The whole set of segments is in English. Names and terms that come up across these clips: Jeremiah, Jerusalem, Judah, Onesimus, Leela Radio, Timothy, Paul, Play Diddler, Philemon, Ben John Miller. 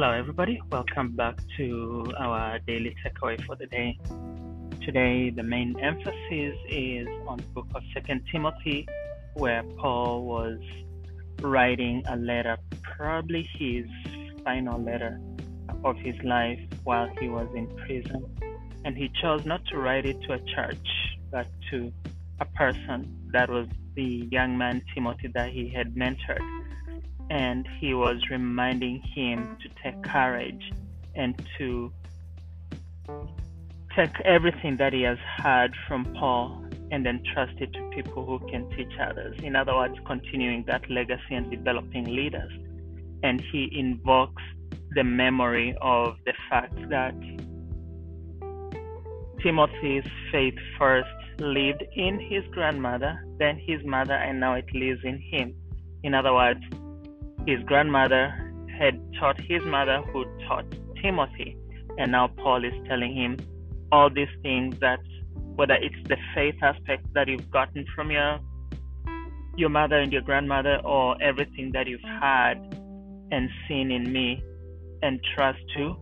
Hello everybody, welcome back to our daily takeaway for the day. Today the main emphasis is on the book of 2 Timothy, where Paul was writing a letter, probably his final letter of his life while he was in prison. And he chose not to write it to a church, but to a person. That was the young man Timothy that he had mentored. And he was reminding him to take courage and to take everything that he has heard from Paul and then trust it to people who can teach others. In other words, continuing that legacy and developing leaders. And he invokes the memory of the fact that Timothy's faith first lived in his grandmother, then his mother, and now it lives in him. In other words, his grandmother had taught his mother, who taught Timothy. And now Paul is telling him all these things, that whether it's the faith aspect that you've gotten from your mother and your grandmother, or everything that you've heard and seen in me, and trust to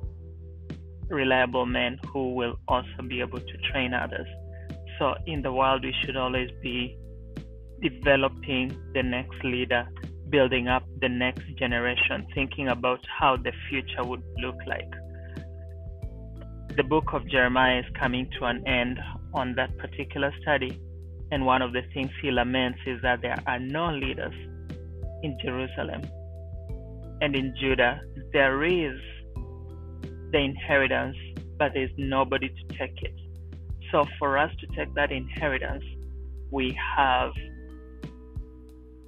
reliable men who will also be able to train others. So in the world, we should always be developing the next leader, building up the next generation, thinking about how the future would look like. The book of Jeremiah is coming to an end on that particular study, and one of the things he laments is that there are no leaders in Jerusalem. And in Judah, there is the inheritance, but there's nobody to take it. So for us to take that inheritance, we have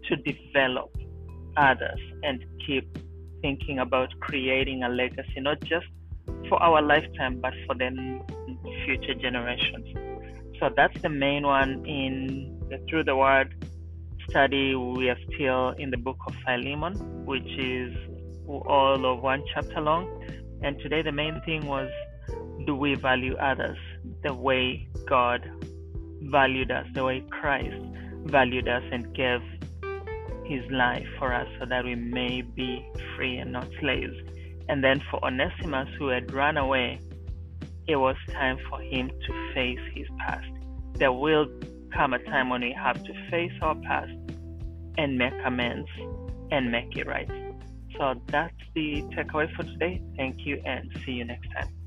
to develop others and keep thinking about creating a legacy, not just for our lifetime, but for the future generations. So that's the main one in the Through the Word study. We are still in the book of Philemon, which is all of one chapter long. And today the main thing was, do we value others the way God valued us, the way Christ valued us and gave his life for us, so that we may be free and not slaves. And then for Onesimus, who had run away, it was time for him to face his past. There will come a time when we have to face our past and make amends and make it right. So that's the takeaway for today. Thank you and see you next time.